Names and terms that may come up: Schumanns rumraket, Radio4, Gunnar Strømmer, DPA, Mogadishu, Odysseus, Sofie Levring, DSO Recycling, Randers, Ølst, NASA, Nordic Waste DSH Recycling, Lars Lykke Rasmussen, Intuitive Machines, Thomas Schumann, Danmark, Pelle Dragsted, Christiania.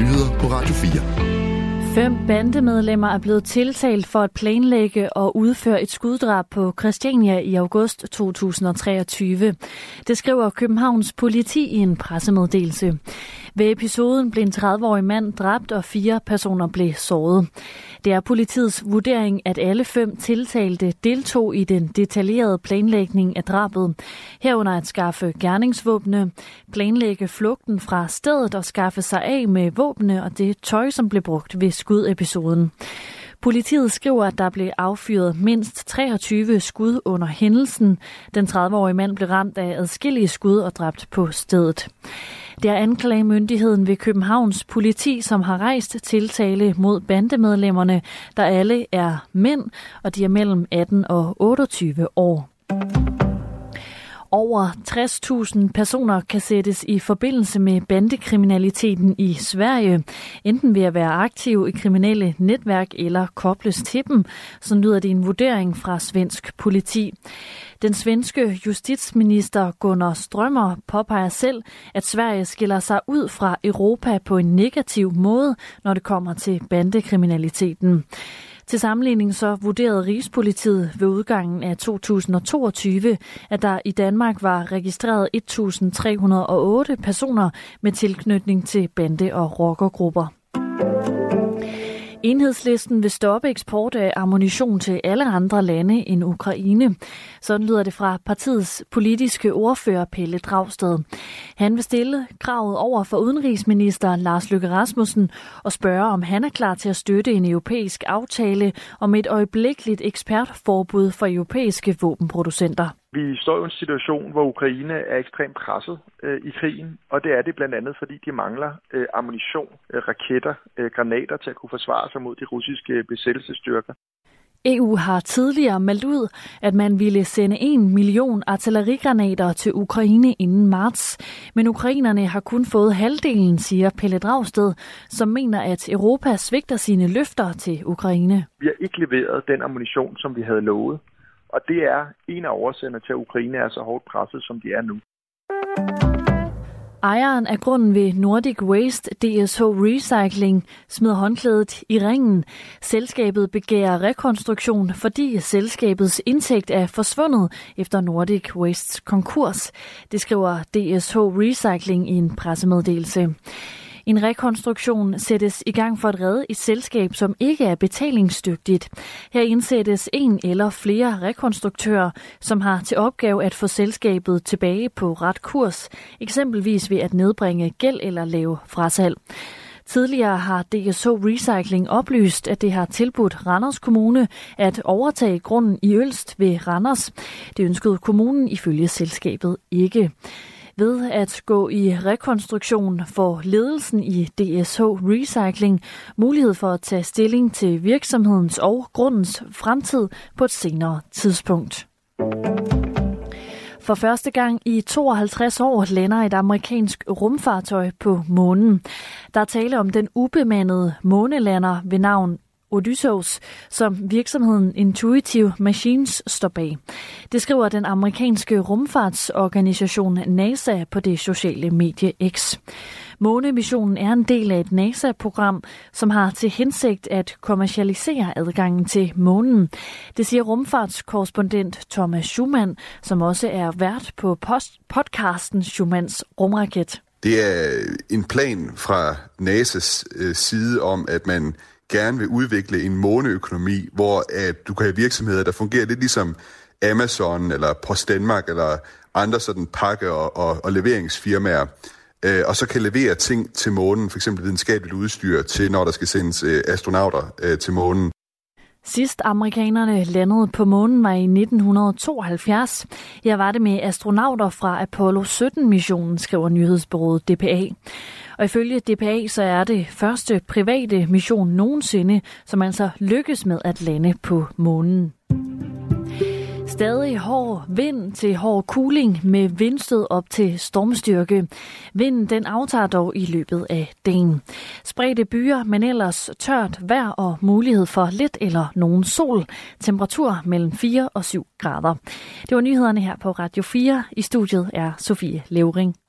nyheder på Radio 4. 5 bandemedlemmer er blevet tiltalt for at planlægge og udføre et skuddrab på Christiania i august 2023. Det skriver Københavns politi i en pressemeddelelse. Ved episoden blev en 30-årig mand dræbt, og 4 personer blev såret. Det er politiets vurdering, at alle 5 tiltalte deltog i den detaljerede planlægning af drabet. Herunder at skaffe gerningsvåbne, planlægge flugten fra stedet og skaffe sig af med våbne og det tøj, som blev brugt ved skudepisoden. Politiet skriver, at der blev affyret mindst 23 skud under hændelsen. Den 30-årige mand blev ramt af adskillige skud og dræbt på stedet. Det er anklagemyndigheden ved Københavns politi, som har rejst tiltale mod bandemedlemmerne, der alle er mænd, og de er mellem 18 og 28 år. Over 60.000 personer kan sættes i forbindelse med bandekriminaliteten i Sverige, enten ved at være aktive i kriminelle netværk eller kobles til dem, så lyder det en vurdering fra svensk politi. Den svenske justitsminister Gunnar Strømmer påpeger selv, at Sverige skiller sig ud fra Europa på en negativ måde, når det kommer til bandekriminaliteten. Til sammenligning så vurderede Rigspolitiet ved udgangen af 2022, at der i Danmark var registreret 1.308 personer med tilknytning til bande- og rockergrupper. Enhedslisten vil stoppe eksport af ammunition til alle andre lande end Ukraine. Sådan lyder det fra partiets politiske ordfører Pelle Dragsted. Han vil stille kravet over for udenrigsminister Lars Lykke Rasmussen og spørge, om han er klar til at støtte en europæisk aftale om et øjeblikkeligt ekspertforbud for europæiske våbenproducenter. Vi står i en situation, hvor Ukraine er ekstremt presset i krigen, og det er det blandt andet, fordi de mangler ammunition, raketter, granater til at kunne forsvare sig mod de russiske besættelsesstyrker. EU har tidligere meldt ud, at man ville sende 1 million artillerigranater til Ukraine inden marts. Men ukrainerne har kun fået halvdelen, siger Pelle Dragsted, som mener, at Europa svigter sine løfter til Ukraine. Vi har ikke leveret den ammunition, som vi havde lovet. Og det er en af årsagerne til, at Ukraine er så hårdt presset, som de er nu. Ejeren af grunden ved Nordic Waste DSH Recycling smider håndklædet i ringen. Selskabet begærer rekonstruktion, fordi selskabets indtægt er forsvundet efter Nordic Wastes konkurs. Det skriver DSH Recycling i en pressemeddelelse. En rekonstruktion sættes i gang for at redde et selskab, som ikke er betalingsdygtigt. Her indsættes en eller flere rekonstruktører, som har til opgave at få selskabet tilbage på ret kurs, eksempelvis ved at nedbringe gæld eller lave frasalg. Tidligere har DSO Recycling oplyst, at det har tilbudt Randers Kommune at overtage grunden i Ølst ved Randers. Det ønskede kommunen ifølge selskabet ikke. Ved at gå i rekonstruktion får ledelsen i DSH Recycling mulighed for at tage stilling til virksomhedens og grundens fremtid på et senere tidspunkt. For første gang i 52 år lander et amerikansk rumfartøj på månen. Der er tale om den ubemandede månelander ved navn Odysseus, som virksomheden Intuitive Machines står bag. Det skriver den amerikanske rumfartsorganisation NASA på det sociale medie X. Månemissionen er en del af et NASA-program, som har til hensigt at kommercialisere adgangen til månen. Det siger rumfartskorrespondent Thomas Schumann, som også er vært på podcasten Schumanns rumraket. Det er en plan fra NASAs side om, at man gerne vil udvikle en måneøkonomi, hvor at du kan have virksomheder, der fungerer lidt ligesom Amazon eller Post Danmark eller andre sådan pakke- og leveringsfirmaer, og så kan levere ting til månen, f.eks. videnskabeligt udstyr til, når der skal sendes astronauter til månen. Sidst amerikanerne landede på månen var i 1972. Her var det med astronauter fra Apollo 17-missionen, skriver nyhedsbureauet DPA. Og ifølge DPA så er det første private mission nogensinde, som altså lykkes med at lande på månen. Stadig hård vind til hård kuling med vindstød op til stormstyrke. Vinden den aftager dog i løbet af dagen. Spredte byer, men ellers tørt vejr og mulighed for lidt eller nogen sol. Temperatur mellem 4 og 7 grader. Det var nyhederne her på Radio 4. I studiet er Sofie Levring.